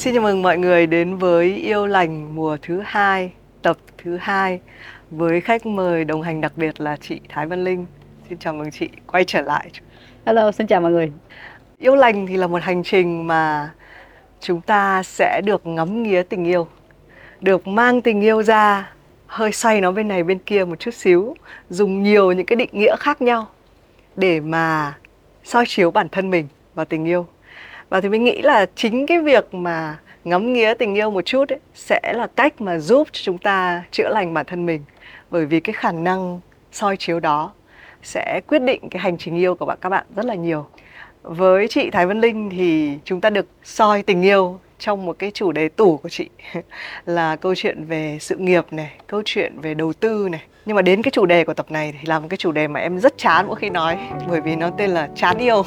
Xin chào mừng mọi người đến với Yêu Lành mùa thứ 2, tập thứ 2 với khách mời đồng hành đặc biệt là chị Thái Vân Linh. Xin chào mừng chị quay trở lại. Hello, xin chào mọi người. Yêu Lành thì là một hành trình mà chúng ta sẽ được ngắm nghía tình yêu, được mang tình yêu ra, hơi xoay nó bên này bên kia một chút xíu, dùng nhiều những cái định nghĩa khác nhau để mà soi chiếu bản thân mình vào tình yêu. Và thì mình nghĩ là chính cái việc mà ngắm nghía tình yêu một chút ấy, sẽ là cách mà giúp cho chúng ta chữa lành bản thân mình. Bởi vì cái khả năng soi chiếu đó sẽ quyết định cái hành trình yêu của các bạn rất là nhiều. Với chị Thái Vân Linh thì chúng ta được soi tình yêu trong một cái chủ đề tủ của chị là câu chuyện về sự nghiệp này, câu chuyện về đầu tư này. Nhưng mà đến cái chủ đề của tập này thì là một cái chủ đề mà em rất chán mỗi khi nói, bởi vì nó tên là chán yêu.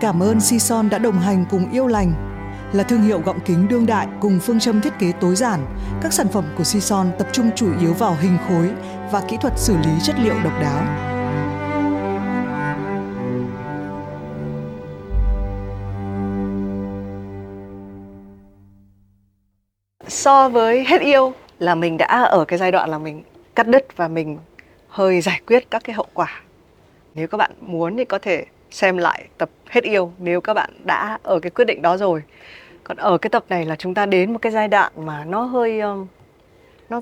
Cảm ơn Sison đã đồng hành cùng Yêu Lành. Là thương hiệu gọng kính đương đại cùng phương châm thiết kế tối giản, các sản phẩm của Sison tập trung chủ yếu vào hình khối và kỹ thuật xử lý chất liệu độc đáo. So với hết yêu là mình đã ở cái giai đoạn là mình cắt đứt và mình hơi giải quyết các cái hậu quả. Nếu các bạn muốn thì có thể xem lại tập hết yêu nếu các bạn đã ở cái quyết định đó rồi. Còn ở cái tập này là chúng ta đến một cái giai đoạn mà nó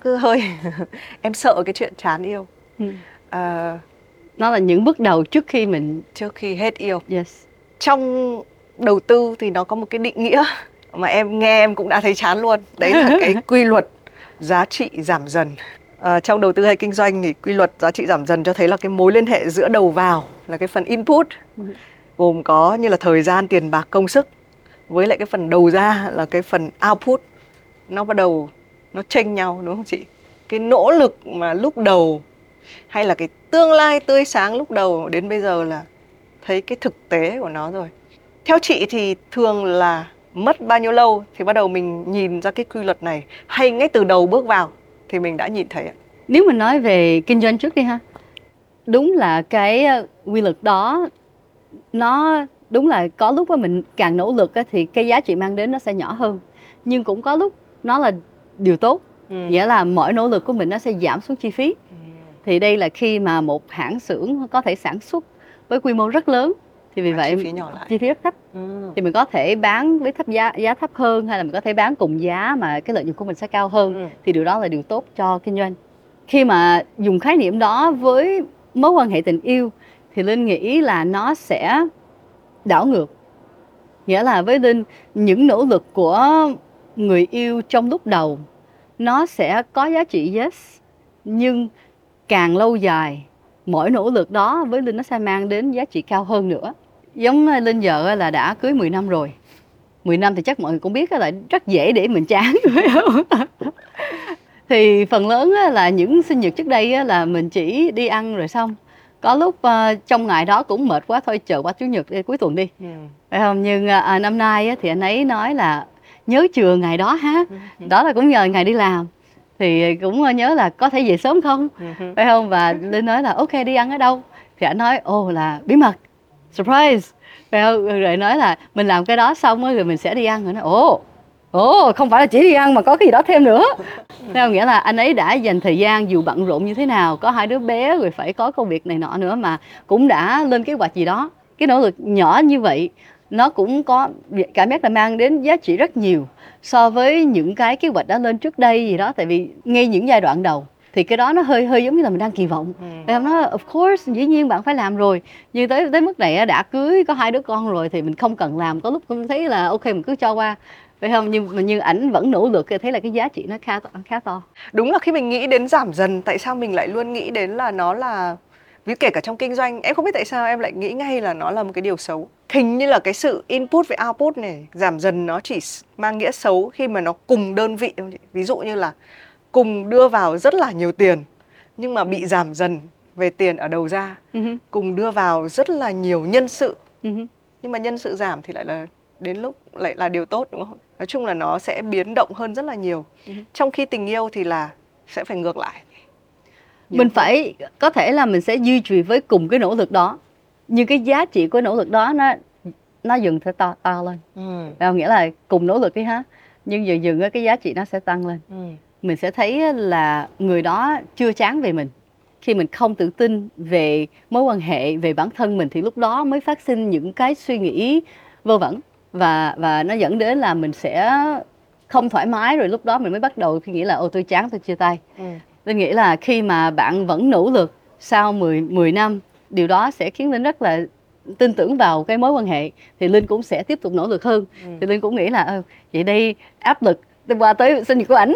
cứ hơi em sợ cái chuyện chán yêu. Nó là những bước đầu trước khi hết yêu. Yes. Trong đầu tư thì nó có một cái định nghĩa mà em nghe em cũng đã thấy chán luôn. Đấy là cái quy luật giá trị giảm dần. Trong đầu tư hay kinh doanh thì quy luật giá trị giảm dần cho thấy là cái mối liên hệ giữa đầu vào là cái phần input gồm có như là thời gian, tiền bạc, công sức với lại cái phần đầu ra là cái phần output. Nó bắt đầu nó chênh nhau, đúng không chị? Cái nỗ lực mà lúc đầu hay là cái tương lai tươi sáng lúc đầu đến bây giờ là thấy cái thực tế của nó rồi. Theo chị thì thường là mất bao nhiêu lâu thì bắt đầu mình nhìn ra cái quy luật này, hay ngay từ đầu bước vào thì mình đã nhìn thấy? Nếu mình nói về kinh doanh trước đi ha, đúng là cái quy luật đó, nó đúng là có lúc mà mình càng nỗ lực thì cái giá trị mang đến nó sẽ nhỏ hơn, nhưng cũng có lúc nó là điều tốt. Nghĩa là mỗi nỗ lực của mình nó sẽ giảm xuống chi phí. Thì đây là khi mà một hãng xưởng có thể sản xuất với quy mô rất lớn, thì vì vậy chi phí rất thấp. Thì mình có thể bán với giá thấp hơn, hay là mình có thể bán cùng giá mà cái lợi nhuận của mình sẽ cao hơn. Thì điều đó là điều tốt cho kinh doanh. Khi mà dùng khái niệm đó với mối quan hệ tình yêu thì Linh nghĩ là nó sẽ đảo ngược. Nghĩa là với Linh, những nỗ lực của người yêu trong lúc đầu nó sẽ có giá trị, yes, nhưng càng lâu dài mỗi nỗ lực đó với Linh nó sẽ mang đến giá trị cao hơn nữa. Giống Linh vợ là đã cưới 10 năm rồi. 10 năm thì chắc mọi người cũng biết là rất dễ để mình chán, phải không? Thì phần lớn là những sinh nhật trước đây là mình chỉ đi ăn rồi xong. Có lúc trong ngày đó cũng mệt quá, thôi chờ qua Chủ nhật cuối tuần đi, phải không? Nhưng năm nay thì anh ấy nói là nhớ chừa ngày đó ha. Đó là cũng nhờ ngày đi làm thì cũng nhớ là có thể về sớm không, phải không? Và Linh nói là ok, đi ăn ở đâu? Thì anh nói là bí mật, surprise, phải không? Rồi nói là mình làm cái đó xong rồi mình sẽ đi ăn. Rồi nói ồ, không phải là chỉ đi ăn mà có cái gì đó thêm nữa. Theo nghĩa là anh ấy đã dành thời gian, dù bận rộn như thế nào, có hai đứa bé rồi phải có công việc này nọ nữa, mà cũng đã lên kế hoạch gì đó. Cái nỗ lực nhỏ như vậy nó cũng có cảm giác là mang đến giá trị rất nhiều so với những cái kế hoạch đã lên trước đây gì đó. Tại vì ngay những giai đoạn đầu thì cái đó nó hơi giống như là mình đang kỳ vọng. Em nói of course, dĩ nhiên bạn phải làm rồi. Nhưng tới mức này đã cưới có hai đứa con rồi thì mình không cần làm. Có lúc cũng thấy là ok, mình cứ cho qua, phải không? Nhưng ảnh vẫn nỗ lực, thấy là cái giá trị nó khá to. Đúng là khi mình nghĩ đến giảm dần, tại sao mình lại luôn nghĩ đến là nó là, ví kể cả trong kinh doanh, em không biết tại sao em lại nghĩ ngay là nó là một cái điều xấu. Hình như là cái sự input với output này, giảm dần nó chỉ mang nghĩa xấu khi mà nó cùng đơn vị. Ví dụ như là cùng đưa vào rất là nhiều tiền nhưng mà bị giảm dần về tiền ở đầu ra. Cùng đưa vào rất là nhiều nhân sự, nhưng mà nhân sự giảm thì lại là đến lúc lại là điều tốt, đúng không? Nói chung là nó sẽ biến động hơn rất là nhiều. Trong khi tình yêu thì là sẽ phải ngược lại. Mình phải, có thể là mình sẽ duy trì với cùng cái nỗ lực đó, nhưng cái giá trị của nỗ lực đó nó dần sẽ to lên. Và nghĩa là cùng nỗ lực đi ha, nhưng dần dần cái giá trị nó sẽ tăng lên. Mình sẽ thấy là người đó chưa chán về mình. Khi mình không tự tin về mối quan hệ, về bản thân mình, thì lúc đó mới phát sinh những cái suy nghĩ vơ vẩn. Và nó dẫn đến là mình sẽ không thoải mái, rồi lúc đó mình mới bắt đầu nghĩ là tôi chán, tôi chia tay. Tôi nghĩ là khi mà bạn vẫn nỗ lực sau 10 năm, điều đó sẽ khiến Linh rất là tin tưởng vào cái mối quan hệ, thì Linh cũng sẽ tiếp tục nỗ lực hơn. Thì Linh cũng nghĩ là vậy đi, áp lực qua tới sinh nhật của ảnh.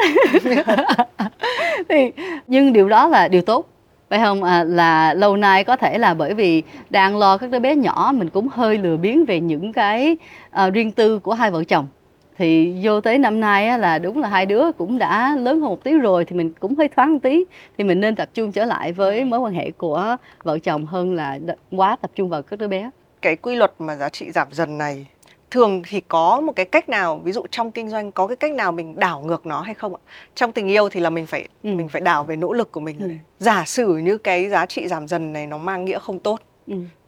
Nhưng điều đó là điều tốt, phải không? Là lâu nay có thể là bởi vì đang lo các đứa bé nhỏ, mình cũng hơi lười biếng về những cái riêng tư của hai vợ chồng. Thì vô tới năm nay á, là đúng là hai đứa cũng đã lớn hơn một tí rồi, thì mình cũng hơi thoáng một tí, thì mình nên tập trung trở lại với mối quan hệ của vợ chồng hơn là quá tập trung vào các đứa bé. Cái quy luật mà giá trị giảm dần này, thường thì có một cái cách nào, ví dụ trong kinh doanh có cái cách nào mình đảo ngược nó hay không ạ? Trong tình yêu thì là mình phải đảo về nỗ lực của mình. Giả sử như cái giá trị giảm dần này nó mang nghĩa không tốt,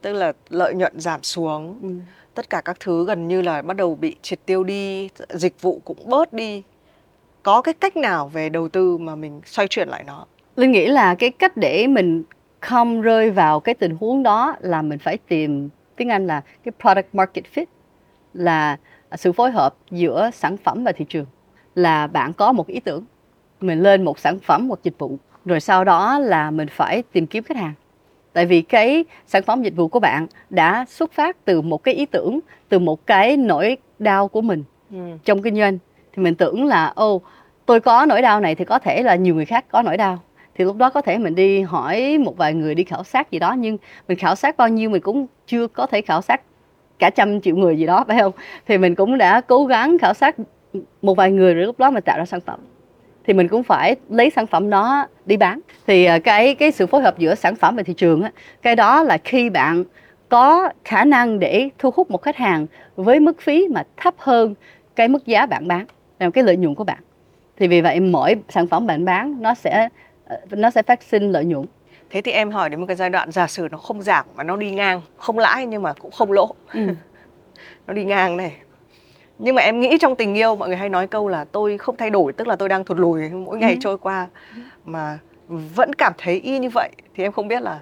tức là lợi nhuận giảm xuống, tất cả các thứ gần như là bắt đầu bị triệt tiêu đi, dịch vụ cũng bớt đi. Có cái cách nào về đầu tư mà mình xoay chuyển lại nó? Linh nghĩ là cái cách để mình không rơi vào cái tình huống đó là mình phải tìm, tiếng Anh là cái product market fit, là sự phối hợp giữa sản phẩm và thị trường. Là bạn có một ý tưởng, mình lên một sản phẩm, một dịch vụ, rồi sau đó là mình phải tìm kiếm khách hàng. Tại vì cái sản phẩm dịch vụ của bạn đã xuất phát từ một cái ý tưởng, từ một cái nỗi đau của mình trong kinh doanh. Thì mình tưởng là tôi có nỗi đau này thì có thể là nhiều người khác có nỗi đau. Thì lúc đó có thể mình đi hỏi một vài người, đi khảo sát gì đó, nhưng mình khảo sát bao nhiêu mình cũng chưa có thể khảo sát cả 100 triệu người gì đó, phải không? Thì mình cũng đã cố gắng khảo sát một vài người rồi lúc đó mình tạo ra sản phẩm. Thì mình cũng phải lấy sản phẩm đó đi bán. Thì cái sự phối hợp giữa sản phẩm và thị trường, cái đó là khi bạn có khả năng để thu hút một khách hàng với mức phí mà thấp hơn cái mức giá bạn bán, là cái lợi nhuận của bạn. Thì vì vậy mỗi sản phẩm bạn bán nó sẽ phát sinh lợi nhuận. Thế thì em hỏi đến một cái giai đoạn giả sử nó không giảm mà nó đi ngang, không lãi nhưng mà cũng không lỗ. Nó đi ngang này. Nhưng mà em nghĩ trong tình yêu mọi người hay nói câu là tôi không thay đổi, tức là tôi đang thụt lùi mỗi ngày trôi qua mà vẫn cảm thấy y như vậy. Thì em không biết là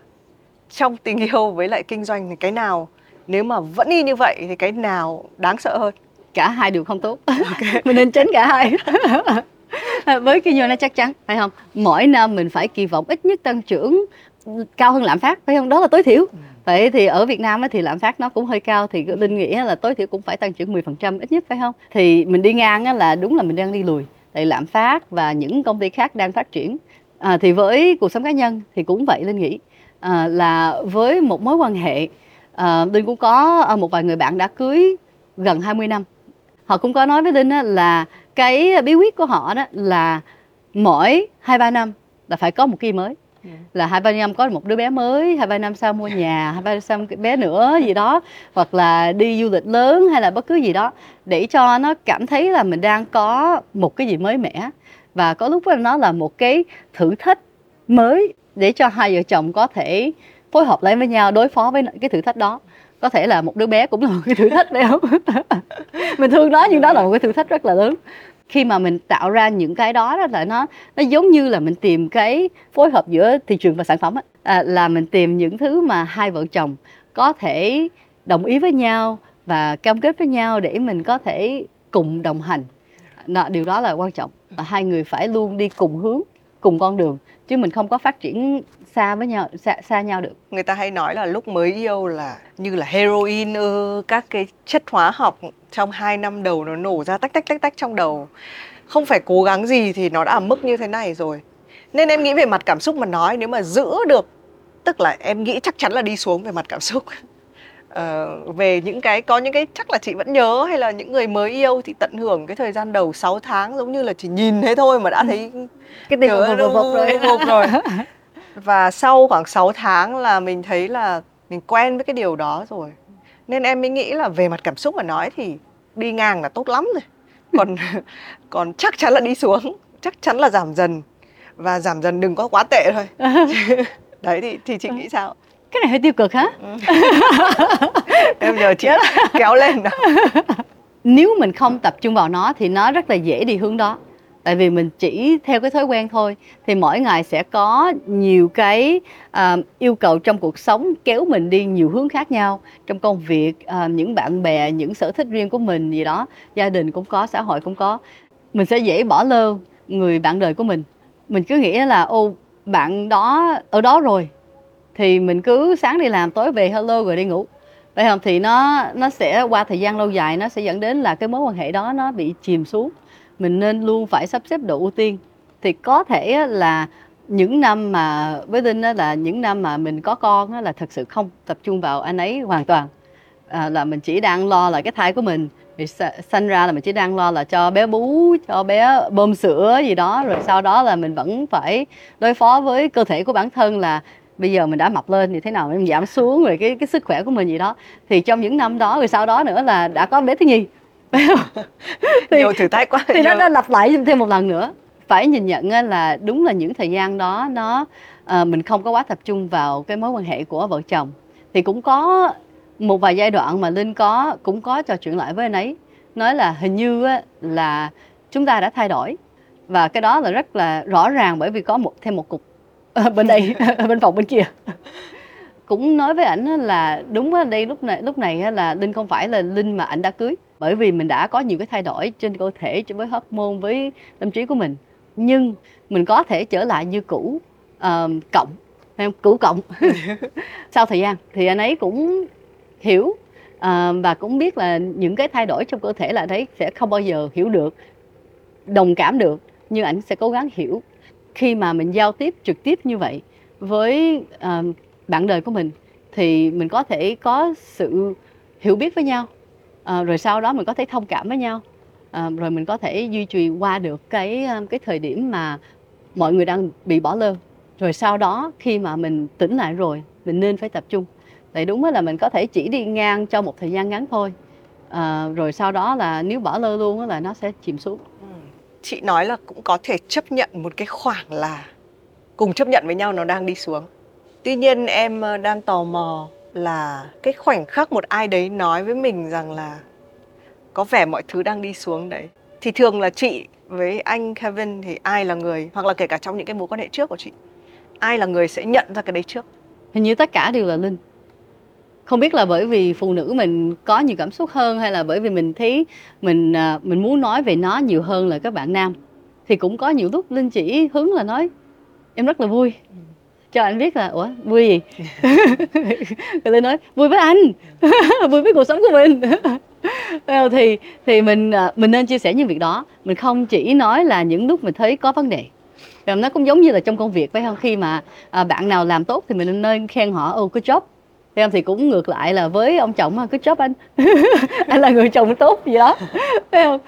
trong tình yêu với lại kinh doanh thì cái nào, nếu mà vẫn y như vậy thì cái nào đáng sợ hơn? Cả hai đều không tốt. Okay. Mình nên tránh cả hai. Với kinh doanh nó chắc chắn, phải không? Mỗi năm mình phải kỳ vọng ít nhất tăng trưởng cao hơn lạm phát, phải không? Đó là tối thiểu. Vậy thì ở Việt Nam thì lạm phát nó cũng hơi cao, thì Linh nghĩ là tối thiểu cũng phải tăng trưởng 10% ít nhất, phải không? Thì mình đi ngang là đúng là mình đang đi lùi, tại lạm phát và những công ty khác đang phát triển. Thì với cuộc sống cá nhân thì cũng vậy, Linh nghĩ là với một mối quan hệ, Linh cũng có một vài người bạn đã cưới gần 20 năm. Họ cũng có nói với Linh là cái bí quyết của họ đó là mỗi 2-3 năm là phải có một kỳ mới. Là 2-3 năm có một đứa bé mới, 2-3 năm sau mua nhà, 2-3 năm sau bé nữa gì đó, hoặc là đi du lịch lớn hay là bất cứ gì đó, để cho nó cảm thấy là mình đang có một cái gì mới mẻ. Và có lúc nó là một cái thử thách mới để cho hai vợ chồng có thể phối hợp lại với nhau, đối phó với cái thử thách đó. Có thể là một đứa bé cũng là một cái thử thách đấy, không? Mình thương nó nhưng đó là một cái thử thách rất là lớn. Khi mà mình tạo ra những cái đó là nó giống như là mình tìm cái phối hợp giữa thị trường và sản phẩm là mình tìm những thứ mà hai vợ chồng có thể đồng ý với nhau và cam kết với nhau để mình có thể cùng đồng hành. Điều đó là quan trọng. Hai người phải luôn đi cùng hướng, cùng con đường, chứ mình không có phát triển xa nhau được. Người ta hay nói là lúc mới yêu là như là heroin, các cái chất hóa học trong 2 năm đầu nó nổ ra tách trong đầu. Không phải cố gắng gì thì nó đã ở mức như thế này rồi. Nên em nghĩ về mặt cảm xúc mà nói, nếu mà giữ được, tức là em nghĩ chắc chắn là đi xuống về mặt cảm xúc. Về những cái, có những cái chắc là chị vẫn nhớ, hay là những người mới yêu thì tận hưởng cái thời gian đầu 6 tháng giống như là chỉ nhìn thế thôi mà đã thấy cái tình hộp rồi. Và sau khoảng 6 tháng là mình thấy là mình quen với cái điều đó rồi. Nên em mới nghĩ là về mặt cảm xúc mà nói thì đi ngang là tốt lắm rồi. Còn chắc chắn là đi xuống, chắc chắn là giảm dần. Và giảm dần đừng có quá tệ thôi. Đấy thì chị nghĩ sao? Cái này hơi tiêu cực hả? Em nhờ chị kéo lên nào. Nếu mình không tập trung vào nó thì nó rất là dễ đi hướng đó. Tại vì mình chỉ theo cái thói quen thôi. Thì mỗi ngày sẽ có nhiều cái yêu cầu trong cuộc sống kéo mình đi nhiều hướng khác nhau. Trong công việc, những bạn bè, những sở thích riêng của mình gì đó. Gia đình cũng có, xã hội cũng có. Mình sẽ dễ bỏ lơ người bạn đời của mình. Mình cứ nghĩ là ô, bạn đó ở đó rồi. Thì mình cứ sáng đi làm, tối về hello rồi đi ngủ. Vậy không? Thì nó sẽ qua thời gian lâu dài, nó sẽ dẫn đến là cái mối quan hệ đó nó bị chìm xuống. Mình nên luôn phải sắp xếp độ ưu tiên. Thì có thể là những năm mà với Linh đó, là những năm mà mình có con đó, là thật sự không tập trung vào anh ấy hoàn toàn. Là mình chỉ đang lo là cái thai của mình. Mình sanh ra là mình chỉ đang lo là cho bé bú, cho bé bơm sữa gì đó. Rồi sau đó là mình vẫn phải đối phó với cơ thể của bản thân là bây giờ mình đã mập lên thì thế nào mình giảm xuống, rồi cái sức khỏe của mình gì đó. Thì trong những năm đó, rồi sau đó nữa là đã có bé thứ nhì. Thì, nhiều thử thách quá. Thì nó lặp lại thêm một lần nữa. Phải nhìn nhận là đúng là những thời gian đó mình không có quá tập trung vào cái mối quan hệ của vợ chồng. Thì cũng có một vài giai đoạn mà Linh cũng có trò chuyện lại với anh ấy. Nói là hình như là chúng ta đã thay đổi. Và cái đó là rất là rõ ràng bởi vì có thêm một cục bên đây, bên phòng bên kia. Cũng nói với ảnh là đúng ở đây lúc này là Linh không phải là Linh mà ảnh đã cưới. Bởi vì mình đã có nhiều cái thay đổi trên cơ thể, với hormone, với tâm trí của mình. Nhưng mình có thể trở lại như cũ, cũ cộng. Sau thời gian thì anh ấy cũng hiểu và cũng biết là những cái thay đổi trong cơ thể là anh ấy sẽ không bao giờ hiểu được, đồng cảm được. Nhưng ảnh sẽ cố gắng hiểu. Khi mà mình giao tiếp trực tiếp như vậy với bạn đời của mình thì mình có thể có sự hiểu biết với nhau. Rồi sau đó mình có thể thông cảm với nhau, rồi mình có thể duy trì qua được cái thời điểm mà mọi người đang bị bỏ lơ. Rồi sau đó khi mà mình tỉnh lại rồi, mình nên phải tập trung. Tại đúng là mình có thể chỉ đi ngang trong một thời gian ngắn thôi, rồi sau đó là nếu bỏ lơ luôn là nó sẽ chìm xuống. Chị nói là cũng có thể chấp nhận một cái khoảng là cùng chấp nhận với nhau nó đang đi xuống. Tuy nhiên em đang tò mò là cái khoảnh khắc một ai đấy nói với mình rằng là có vẻ mọi thứ đang đi xuống đấy, thì thường là chị với anh Kevin thì ai là người, hoặc là kể cả trong những cái mối quan hệ trước của chị, ai là người sẽ nhận ra cái đấy trước? Hình như tất cả đều là Linh. Không biết là bởi vì phụ nữ mình có nhiều cảm xúc hơn, hay là bởi vì mình thấy mình muốn nói về nó nhiều hơn là các bạn nam. Thì cũng có nhiều lúc Linh chỉ hướng là nói em rất là vui, cho anh biết là ủa vui gì. Rồi Linh nói vui với anh, vui với cuộc sống của mình. Thì mình nên chia sẻ những việc đó. Mình không chỉ nói là những lúc mình thấy có vấn đề. Nó cũng giống như là trong công việc phải không? Khi mà bạn nào làm tốt thì mình nên khen họ good job. Em thì cũng ngược lại là với ông chồng good job anh. Anh là người chồng tốt gì đó. Thấy không?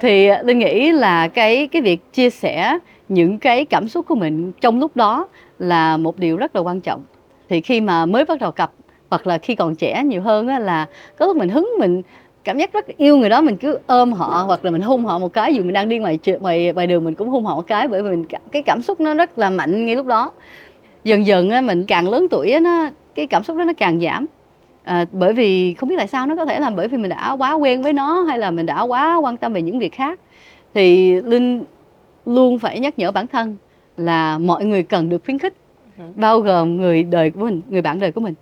Thì Linh nghĩ là cái việc chia sẻ những cái cảm xúc của mình trong lúc đó là một điều rất là quan trọng. Thì khi mà mới bắt đầu cặp, hoặc là khi còn trẻ nhiều hơn là có lúc mình hứng, mình cảm giác rất yêu người đó, mình cứ ôm họ hoặc là mình hôn họ một cái. Dù mình đang đi ngoài đường mình cũng hôn họ một cái, bởi vì cái cảm xúc nó rất là mạnh ngay lúc đó. Dần dần mình càng lớn tuổi cái cảm xúc đó nó càng giảm. Bởi vì không biết tại sao, nó có thể là bởi vì mình đã quá quen với nó, hay là mình đã quá quan tâm về những việc khác. Thì Linh luôn phải nhắc nhở bản thân là mọi người cần được khuyến khích, bao gồm người đời của mình, người bạn đời của mình.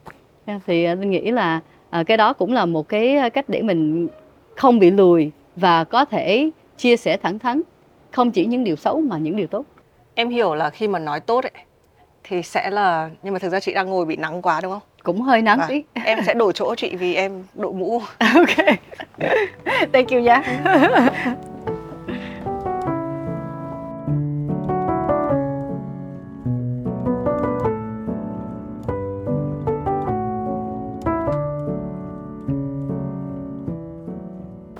Thì Linh nghĩ là cái đó cũng là một cái cách để mình không bị lùi và có thể chia sẻ thẳng thắn, không chỉ những điều xấu mà những điều tốt. Em hiểu là khi mà nói tốt thì sẽ là, nhưng mà thực ra chị đang ngồi bị nắng quá đúng không? Cũng hơi nắng tí. Em sẽ đổi chỗ chị vì em đội mũ. Ok. Thank you nha.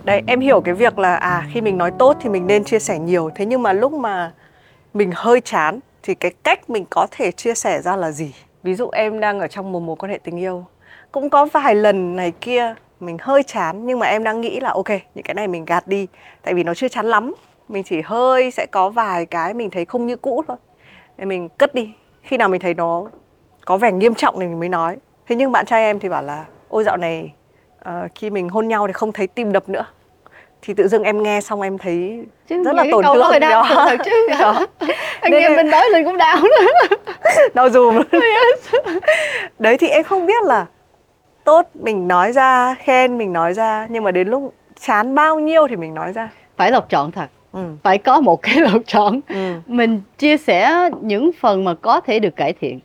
Đấy, em hiểu cái việc là khi mình nói tốt thì mình nên chia sẻ nhiều. Thế nhưng mà lúc mà mình hơi chán thì cái cách mình có thể chia sẻ ra là gì? Ví dụ em đang ở trong một mối quan hệ tình yêu, cũng có vài lần này kia mình hơi chán, nhưng mà em đang nghĩ là ok, những cái này mình gạt đi, tại vì nó chưa chán lắm, mình chỉ hơi sẽ có vài cái mình thấy không như cũ thôi, nên mình cất đi. Khi nào mình thấy nó có vẻ nghiêm trọng thì mình mới nói. Thế nhưng bạn trai em thì bảo là ôi dạo này khi mình hôn nhau thì không thấy tim đập nữa. Thì tự dưng em nghe xong em thấy chứ rất là tổn thương đó. Đau thật chứ. Đó. Anh nên... em bên đối lên cũng đau nữa. Đau dùm. Đấy thì em không biết là tốt mình nói ra, khen mình nói ra, nhưng mà đến lúc chán bao nhiêu thì mình nói ra. Phải lọc chọn thật. Ừ. Phải có một cái lựa chọn. Ừ. Mình chia sẻ những phần mà có thể được cải thiện.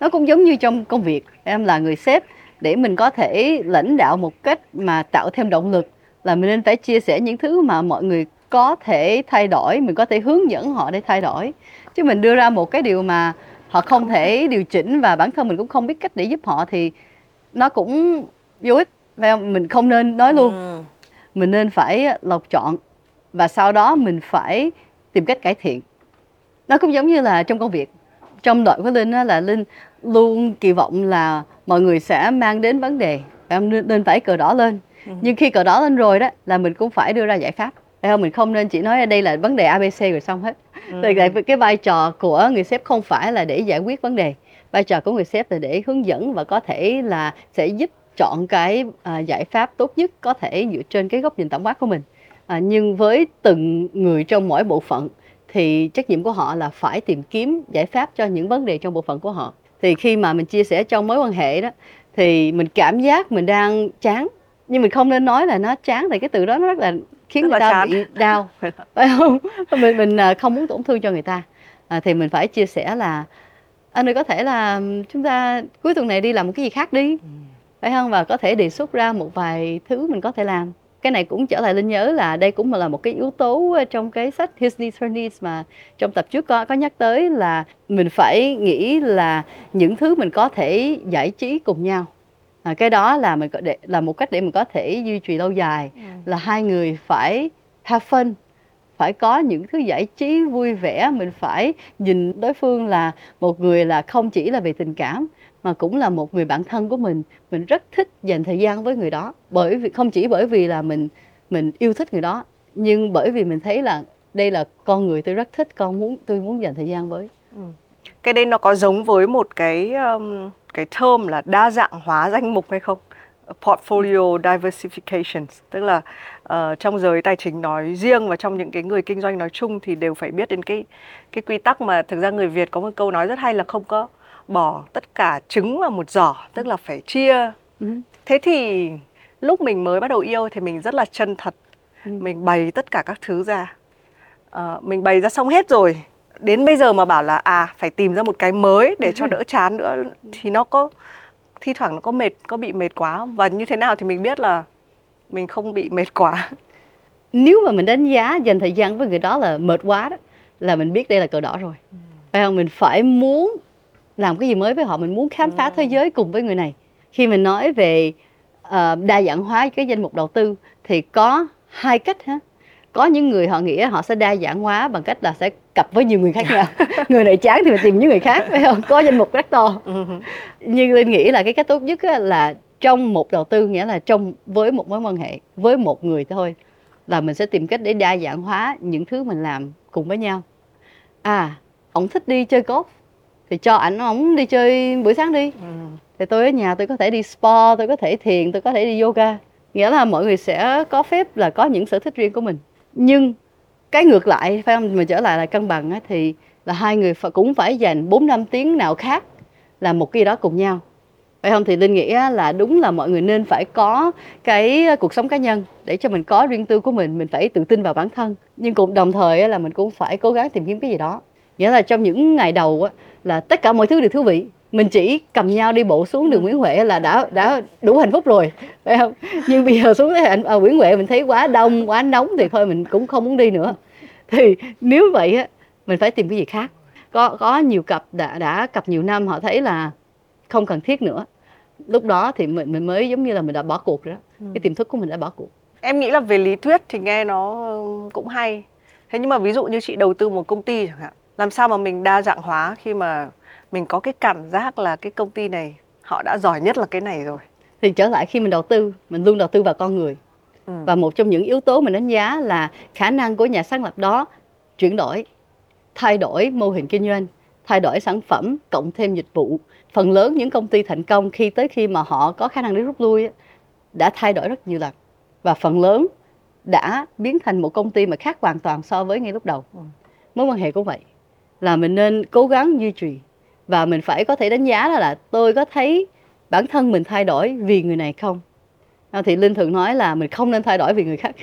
Nó cũng giống như trong công việc, em là người sếp, để mình có thể lãnh đạo một cách mà tạo thêm động lực là mình nên phải chia sẻ những thứ mà mọi người có thể thay đổi, mình có thể hướng dẫn họ để thay đổi. Chứ mình đưa ra một cái điều mà họ không thể điều chỉnh và bản thân mình cũng không biết cách để giúp họ thì nó cũng vô ích. Mình không nên nói luôn. Ừ. Mình nên phải lọc chọn. Và sau đó mình phải tìm cách cải thiện. Nó cũng giống như là trong công việc. Trong đội của Linh là Linh luôn kỳ vọng là mọi người sẽ mang đến vấn đề. Em nên tẩy cờ đỏ lên. Ừ. Nhưng khi cờ đỏ lên rồi đó là mình cũng phải đưa ra giải pháp. Mình không nên chỉ nói đây là vấn đề ABC rồi xong hết. Tại cái vai trò của người sếp không phải là để giải quyết vấn đề. Vai trò của người sếp là để hướng dẫn và có thể là sẽ giúp chọn cái giải pháp tốt nhất có thể dựa trên cái góc nhìn tổng quát của mình. Nhưng với từng người trong mỗi bộ phận thì trách nhiệm của họ là phải tìm kiếm giải pháp cho những vấn đề trong bộ phận của họ. Thì khi mà mình chia sẻ trong mối quan hệ đó thì mình cảm giác mình đang chán, nhưng mình không nên nói là nó chán, tại cái từ đó nó rất là khiến người ta chán, bị đau, phải không? Mình không muốn tổn thương cho người ta. Thì mình phải chia sẻ là anh ơi, có thể là chúng ta cuối tuần này đi làm một cái gì khác đi, phải không? Và có thể đề xuất ra một vài thứ mình có thể làm. Cái này cũng trở lại Linh nhớ là đây cũng là một cái yếu tố trong cái sách His Needs, Her Needs mà trong tập trước có nhắc tới là mình phải nghĩ là những thứ mình có thể giải trí cùng nhau. Cái đó là mình là một cách để mình có thể duy trì lâu dài, là hai người phải have fun, phải có những thứ giải trí vui vẻ. Mình phải nhìn đối phương là một người là không chỉ là về tình cảm, mà cũng là một người bạn thân của mình rất thích dành thời gian với người đó, bởi vì không chỉ bởi vì là mình yêu thích người đó, nhưng bởi vì mình thấy là đây là con người tôi rất thích, tôi muốn dành thời gian với. Cái đây nó có giống với một cái term là đa dạng hóa danh mục hay không? Portfolio diversification, tức là trong giới tài chính nói riêng và trong những cái người kinh doanh nói chung thì đều phải biết đến cái quy tắc mà thực ra người Việt có một câu nói rất hay là không có bỏ tất cả trứng vào một giỏ, tức là phải chia. Thế thì lúc mình mới bắt đầu yêu thì mình rất là chân thật, mình bày tất cả các thứ ra, mình bày ra xong hết rồi, đến bây giờ mà bảo là phải tìm ra một cái mới để cho đỡ chán nữa thì nó có thi thoảng nó có mệt, có bị mệt quá. Và như thế nào thì mình biết là mình không bị mệt quá? Nếu mà mình đánh giá dành thời gian với người đó là mệt quá đó, là mình biết đây là cờ đỏ rồi. Phải không? Mình phải muốn làm cái gì mới với họ, mình muốn khám phá thế giới cùng với người này. Khi mình nói về đa dạng hóa cái danh mục đầu tư thì có hai cách ha. Có những người họ nghĩ họ sẽ đa dạng hóa bằng cách là sẽ cặp với nhiều người khác nhau. Người này chán thì mình tìm những người khác, phải không? Có danh mục rất to. Nhưng Linh nghĩ là cái cách tốt nhất là trong một đầu tư, nghĩa là với một mối quan hệ, với một người thôi, là mình sẽ tìm cách để đa dạng hóa những thứ mình làm cùng với nhau. Ổng thích đi chơi golf thì cho ổng đi chơi buổi sáng đi. Thì tôi ở nhà tôi có thể đi spa, tôi có thể thiền, tôi có thể đi yoga. Nghĩa là mọi người sẽ có phép là có những sở thích riêng của mình. Nhưng cái ngược lại, phải không? Mình trở lại là cân bằng ấy, thì là hai người cũng phải dành 4-5 tiếng nào khác làm một cái đó cùng nhau. Phải không? Thì Linh nghĩ là đúng là mọi người nên phải có cái cuộc sống cá nhân để cho mình có riêng tư của mình phải tự tin vào bản thân. Nhưng cũng đồng thời là mình cũng phải cố gắng tìm kiếm cái gì đó. Nghĩa là trong những ngày đầu là tất cả mọi thứ đều thú vị. Mình chỉ cầm nhau đi bộ xuống đường Nguyễn Huệ là đã đủ hạnh phúc rồi, phải không? Nhưng bây giờ xuống tới Nguyễn Huệ mình thấy quá đông, quá nóng thì thôi mình cũng không muốn đi nữa. Thì nếu vậy á, mình phải tìm cái gì khác. Có nhiều cặp đã cặp nhiều năm họ thấy là không cần thiết nữa. Lúc đó thì mình mới giống như là mình đã bỏ cuộc rồi đó. Cái tiềm thức của mình đã bỏ cuộc. Em nghĩ là về lý thuyết thì nghe nó cũng hay. Thế nhưng mà ví dụ như chị đầu tư một công ty chẳng hạn, làm sao mà mình đa dạng hóa khi mà mình có cái cảm giác là cái công ty này họ đã giỏi nhất là cái này rồi. Thì trở lại khi mình đầu tư, mình luôn đầu tư vào con người. Và một trong những yếu tố mình đánh giá là khả năng của nhà sáng lập đó chuyển đổi, thay đổi mô hình kinh doanh, thay đổi sản phẩm, cộng thêm dịch vụ. Phần lớn những công ty thành công khi tới khi mà họ có khả năng để rút lui đã thay đổi rất nhiều lần. Và phần lớn đã biến thành một công ty mà khác hoàn toàn so với ngay lúc đầu. Mối quan hệ cũng vậy. Là mình nên cố gắng duy trì. Và mình phải có thể đánh giá là tôi có thấy bản thân mình thay đổi vì người này không. Thì Linh thường nói là mình không nên thay đổi vì người khác.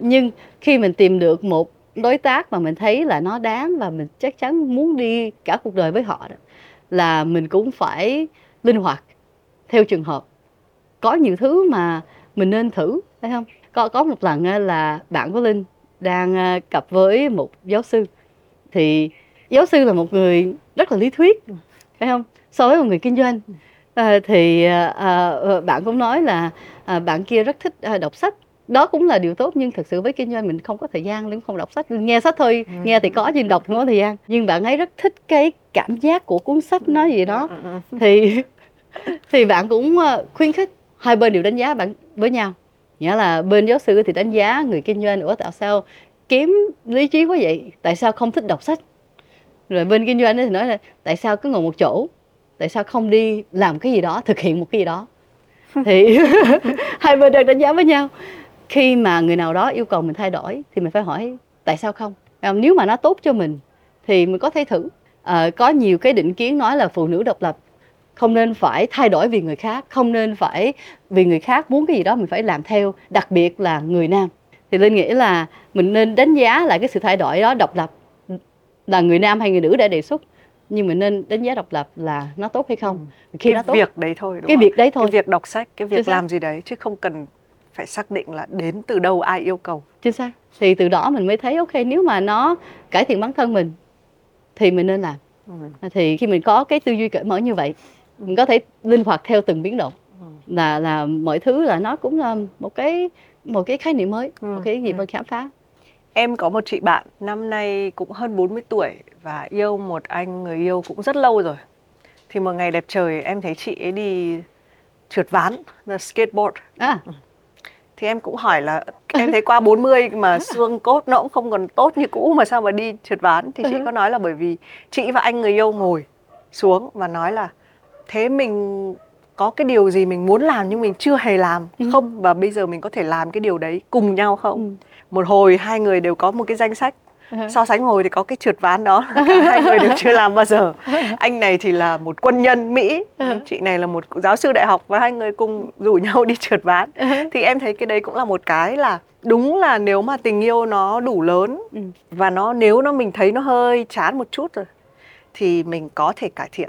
Nhưng khi mình tìm được một đối tác mà mình thấy là nó đáng và mình chắc chắn muốn đi cả cuộc đời với họ đó, là mình cũng phải linh hoạt theo trường hợp. Có nhiều thứ mà mình nên thử, phải không? Có một lần là bạn của Linh đang cặp với một giáo sư. Thì giáo sư là một người rất là lý thuyết, phải không? So với một người kinh doanh. Thì bạn cũng nói là bạn kia rất thích đọc sách. Đó cũng là điều tốt, nhưng thực sự với kinh doanh mình không có thời gian, mình không đọc sách. Nghe sách thôi, nghe thì có, nhưng đọc không có thời gian. Nhưng bạn ấy rất thích cái cảm giác của cuốn sách nó gì đó. Thì bạn cũng khuyến khích. Hai bên đều đánh giá bạn với nhau. Nghĩa là bên giáo sư thì đánh giá người kinh doanh, ủa tại sao kiếm lý trí quá vậy, tại sao không thích đọc sách. Rồi bên kinh doanh thì nói là tại sao cứ ngồi một chỗ, tại sao không đi làm cái gì đó, thực hiện một cái gì đó. Thì hai bên đều đánh giá với nhau. Khi mà người nào đó yêu cầu mình thay đổi thì mình phải hỏi tại sao không. Nếu mà nó tốt cho mình thì mình có thể thử. Có nhiều cái định kiến nói là phụ nữ độc lập không nên phải thay đổi vì người khác, không nên phải vì người khác muốn cái gì đó mình phải làm theo, đặc biệt là người nam. Thì Linh nghĩ là mình nên đánh giá lại cái sự thay đổi đó độc lập là người nam hay người nữ đã đề xuất. Nhưng mình nên đánh giá độc lập là nó tốt hay không. Khi nó tốt, việc đấy thôi, đúng cái không? Việc đấy thôi. Cái việc đọc sách, cái việc chính làm xác. Gì đấy, chứ không cần phải xác định là đến từ đâu, ai yêu cầu. Chính xác. Thì từ đó mình mới thấy ok, nếu mà nó cải thiện bản thân mình thì mình nên làm. Thì khi mình có cái tư duy cởi mở như vậy, mình có thể linh hoạt theo từng biến động. Là mọi thứ là nó cũng là một cái khái niệm mới, một cái gì mà khám phá. Em có một chị bạn năm nay cũng hơn 40 tuổi và yêu một anh người yêu cũng rất lâu rồi. Thì một ngày đẹp trời em thấy chị ấy đi trượt ván, skateboard. Thì em cũng hỏi là em thấy qua 40 mà xương cốt nó cũng không còn tốt như cũ mà sao mà đi trượt ván. Thì chị có nói là bởi vì chị và anh người yêu ngồi xuống và nói là thế mình có cái điều gì mình muốn làm nhưng mình chưa hề làm không? Và bây giờ mình có thể làm cái điều đấy cùng nhau không? Một hồi hai người đều có một cái danh sách. So sánh hồi thì có cái trượt ván đó, cả hai người đều chưa làm bao giờ. Anh này thì là một quân nhân Mỹ, chị này là một giáo sư đại học, và hai người cùng rủ nhau đi trượt ván. Thì em thấy cái đấy cũng là một cái là đúng là nếu mà tình yêu nó đủ lớn và nếu mình thấy nó hơi chán một chút rồi thì mình có thể cải thiện.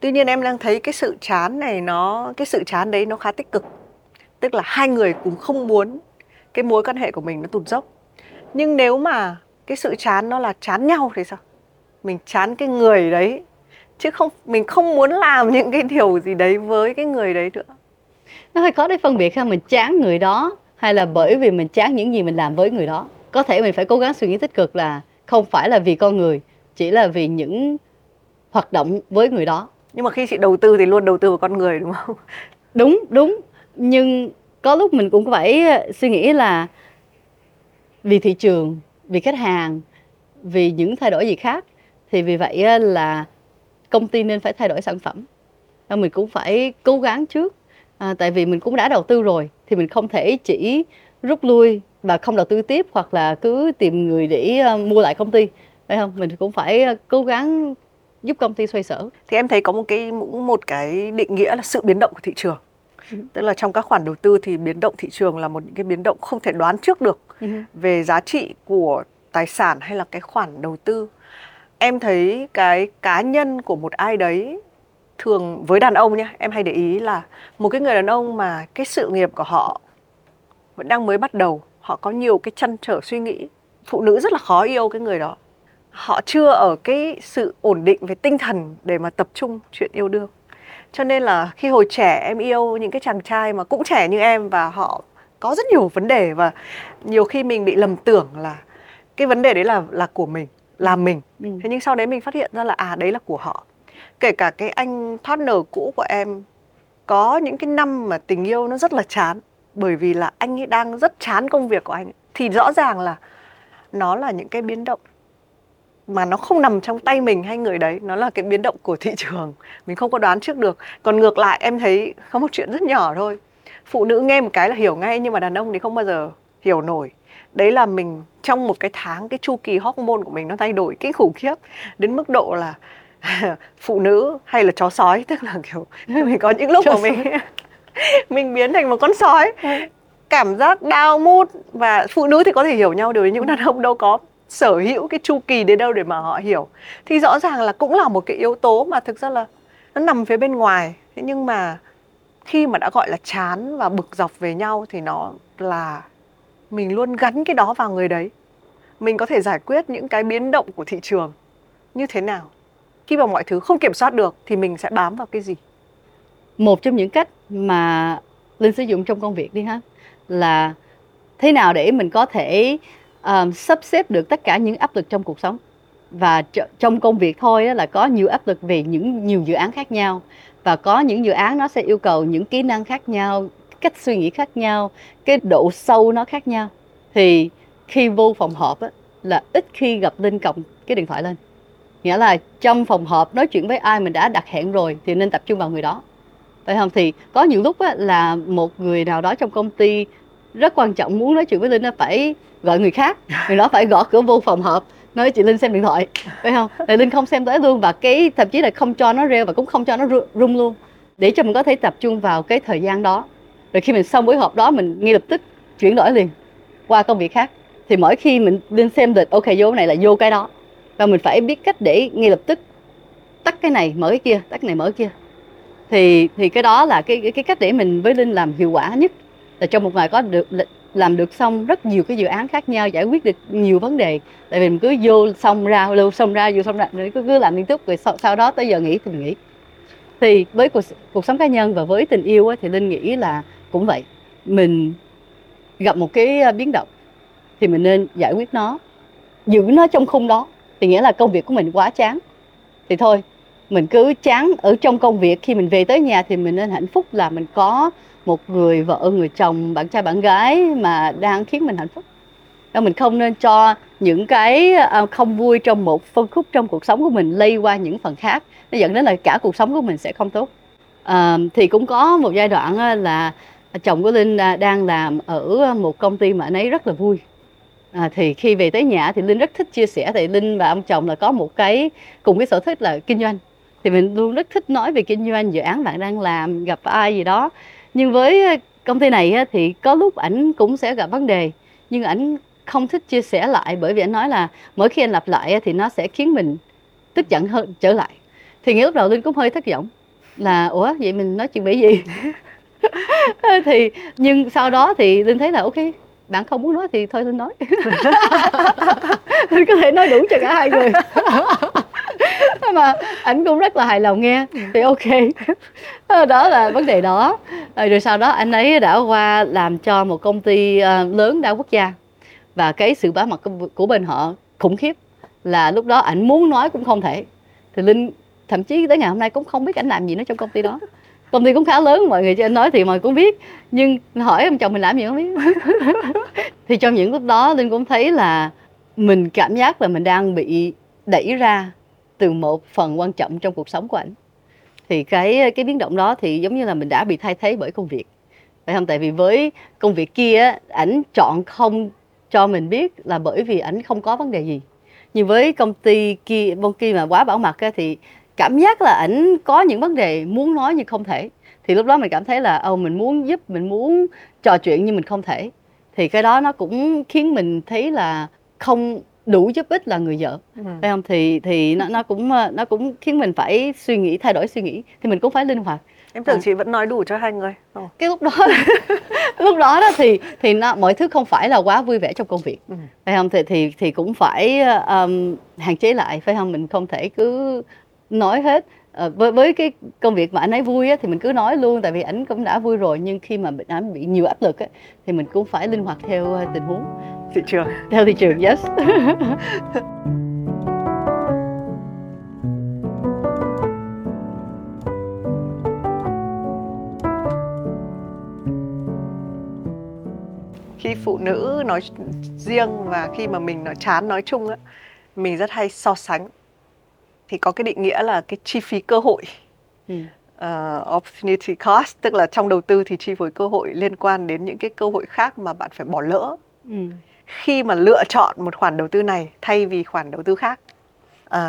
Tuy nhiên em đang thấy cái sự chán đấy nó khá tích cực. Tức là hai người cũng không muốn cái mối quan hệ của mình nó tụt dốc. Nhưng nếu mà cái sự chán nó là chán nhau thì sao? Mình chán cái người đấy, chứ mình không muốn làm những cái điều gì đấy với cái người đấy nữa. Nó hơi khó để phân biệt ha, mình chán người đó hay là bởi vì mình chán những gì mình làm với người đó. Có thể mình phải cố gắng suy nghĩ tích cực là không phải là vì con người, chỉ là vì những hoạt động với người đó. Nhưng mà khi chị đầu tư thì luôn đầu tư vào con người, đúng không? Đúng. Nhưng có lúc mình cũng phải suy nghĩ là vì thị trường, vì khách hàng, vì những thay đổi gì khác. Thì vì vậy là công ty nên phải thay đổi sản phẩm. Mình cũng phải cố gắng trước. Tại vì mình cũng đã đầu tư rồi thì mình không thể chỉ rút lui và không đầu tư tiếp, hoặc là cứ tìm người để mua lại công ty, phải không? Mình cũng phải cố gắng giúp công ty xoay sở. Thì em thấy có một cái định nghĩa là sự biến động của thị trường. Tức là trong các khoản đầu tư thì biến động thị trường là một cái biến động không thể đoán trước được về giá trị của tài sản hay là cái khoản đầu tư. Em thấy cái cá nhân của một ai đấy, thường với đàn ông nhá, em hay để ý là một cái người đàn ông mà cái sự nghiệp của họ vẫn đang mới bắt đầu, họ có nhiều cái trăn trở suy nghĩ. Phụ nữ rất là khó yêu cái người đó. Họ chưa ở cái sự ổn định về tinh thần để mà tập trung chuyện yêu đương. Cho nên là khi hồi trẻ em yêu những cái chàng trai mà cũng trẻ như em, và họ có rất nhiều vấn đề, và nhiều khi mình bị lầm tưởng là cái vấn đề đấy là của mình, là mình. Thế nhưng sau đấy mình phát hiện ra là đấy là của họ. Kể cả cái anh partner cũ của em có những cái năm mà tình yêu nó rất là chán, bởi vì là anh ấy đang rất chán công việc của anh ấy. Thì rõ ràng là nó là những cái biến động mà nó không nằm trong tay mình hay người đấy, nó là cái biến động của thị trường, mình không có đoán trước được. Còn ngược lại em thấy có một chuyện rất nhỏ thôi, phụ nữ nghe một cái là hiểu ngay, nhưng mà đàn ông thì không bao giờ hiểu nổi. Đấy là mình trong một cái tháng, cái chu kỳ hormone của mình nó thay đổi kinh khủng khiếp đến mức độ là phụ nữ hay là chó sói, tức là kiểu mình có những lúc mà mình biến thành một con sói, cảm giác down mood. Và phụ nữ thì có thể hiểu nhau điều đấy, những đàn ông đâu có sở hữu cái chu kỳ đến đâu để mà họ hiểu. Thì rõ ràng là cũng là một cái yếu tố mà thực ra là nó nằm phía bên ngoài. Thế nhưng mà khi mà đã gọi là chán và bực dọc về nhau thì nó là mình luôn gắn cái đó vào người đấy. Mình có thể giải quyết những cái biến động của thị trường như thế nào? Khi mà mọi thứ không kiểm soát được thì mình sẽ bám vào cái gì? Một trong những cách mà Linh sử dụng trong công việc đi ha, là thế nào để mình có thể sắp xếp được tất cả những áp lực trong cuộc sống. Và trong công việc thôi là có nhiều áp lực về nhiều dự án khác nhau, và có những dự án nó sẽ yêu cầu những kỹ năng khác nhau, cách suy nghĩ khác nhau, cái độ sâu nó khác nhau. Thì khi vô phòng họp á, là ít khi gặp Linh cầm cái điện thoại lên. Nghĩa là trong phòng họp nói chuyện với ai mình đã đặt hẹn rồi thì nên tập trung vào người đó, phải không? Thì có những lúc á, là một người nào đó trong công ty rất quan trọng muốn nói chuyện với Linh á, phải gọi người khác, người đó phải gõ cửa vô phòng họp nói chị Linh xem điện thoại, phải không? Thì Linh không xem tới luôn, và cái thậm chí là không cho nó reo và cũng không cho nó rung luôn, để cho mình có thể tập trung vào cái thời gian đó. Rồi khi mình xong buổi họp đó mình ngay lập tức chuyển đổi liền qua công việc khác. Thì mỗi khi mình Linh xem lịch, ok vô cái này là vô cái đó, và mình phải biết cách để ngay lập tức tắt cái này mở cái kia, tắt cái này mở cái kia. Thì cái đó là cái cách để mình với Linh làm hiệu quả nhất, là trong một ngày có được làm được xong rất nhiều cái dự án khác nhau, giải quyết được nhiều vấn đề. Tại vì mình cứ vô xong ra, lưu xong ra, vô xong ra, cứ làm liên tục, rồi sau đó tới giờ nghỉ thì mình nghỉ. Thì với cuộc sống cá nhân và với tình yêu ấy, thì Linh nghĩ là cũng vậy. Mình gặp một cái biến động thì mình nên giải quyết nó, giữ nó trong khung đó. Thì nghĩa là công việc của mình quá chán thì thôi, mình cứ chán ở trong công việc. Khi mình về tới nhà thì mình nên hạnh phúc là mình có một người vợ, người chồng, bạn trai, bạn gái mà đang khiến mình hạnh phúc. Mình không nên cho những cái không vui trong một phân khúc trong cuộc sống của mình lây qua những phần khác. Nó dẫn đến là cả cuộc sống của mình sẽ không tốt. Thì cũng có một giai đoạn là chồng của Linh đang làm ở một công ty mà anh ấy rất là vui. Thì khi về tới nhà thì Linh rất thích chia sẻ. Thì Linh và ông chồng là có một cái cùng cái sở thích là kinh doanh. Thì mình luôn rất thích nói về kinh doanh, dự án bạn đang làm, gặp ai gì đó. Nhưng với công ty này thì có lúc ảnh cũng sẽ gặp vấn đề, nhưng ảnh không thích chia sẻ lại, bởi vì ảnh nói là mỗi khi anh lặp lại thì nó sẽ khiến mình tức giận hơn trở lại. Thì ngay lúc đầu Linh cũng hơi thất vọng là ủa vậy mình nói chuyện về gì? Thì nhưng sau đó thì Linh thấy là ok, bạn không muốn nói thì thôi Linh nói. Linh có thể nói đủ cho cả hai người. Mà ảnh cũng rất là hài lòng nghe. Thì ok, đó là vấn đề đó. Rồi sau đó anh ấy đã qua làm cho một công ty lớn đa quốc gia. Và cái sự bá mặt của bên họ khủng khiếp, là lúc đó ảnh muốn nói cũng không thể. Thì Linh thậm chí tới ngày hôm nay cũng không biết ảnh làm gì nữa trong công ty đó. Công ty cũng khá lớn, mọi người cho anh nói thì mọi người cũng biết, nhưng hỏi ông chồng mình làm gì không biết. Thì trong những lúc đó Linh cũng thấy là mình cảm giác là mình đang bị đẩy ra từ một phần quan trọng trong cuộc sống của ảnh. Thì cái biến động đó thì giống như là mình đã bị thay thế bởi công việc, phải không? Tại vì với công việc kia ảnh chọn không cho mình biết là bởi vì ảnh không có vấn đề gì. Nhưng với công ty kia, bên kia mà quá bảo mật thì cảm giác là ảnh có những vấn đề muốn nói nhưng không thể. Thì lúc đó mình cảm thấy là mình muốn giúp, mình muốn trò chuyện nhưng mình không thể. Thì cái đó nó cũng khiến mình thấy là không đủ giúp ích là người vợ, phải không? Thì nó cũng khiến mình phải suy nghĩ, thay đổi suy nghĩ. Thì mình cũng phải linh hoạt. Em tưởng chị vẫn nói đủ cho hai người. Cái lúc đó đó thì nó, mọi thứ không phải là quá vui vẻ trong công việc, phải không? Thì cũng phải hạn chế lại, phải không? Mình không thể cứ nói hết. Với cái công việc mà anh ấy vui thì mình cứ nói luôn, tại vì ảnh cũng đã vui rồi. Nhưng khi mà ảnh bị nhiều áp lực thì mình cũng phải linh hoạt theo tình huống, thị trường, theo thị trường. Yes. khi phụ nữ nói riêng và khi mà mình nói chán nói chung á, mình rất hay so sánh. Thì có cái định nghĩa là cái chi phí cơ hội, opportunity cost, tức là trong đầu tư thì chi phí cơ hội liên quan đến những cái cơ hội khác mà bạn phải bỏ lỡ khi mà lựa chọn một khoản đầu tư này thay vì khoản đầu tư khác.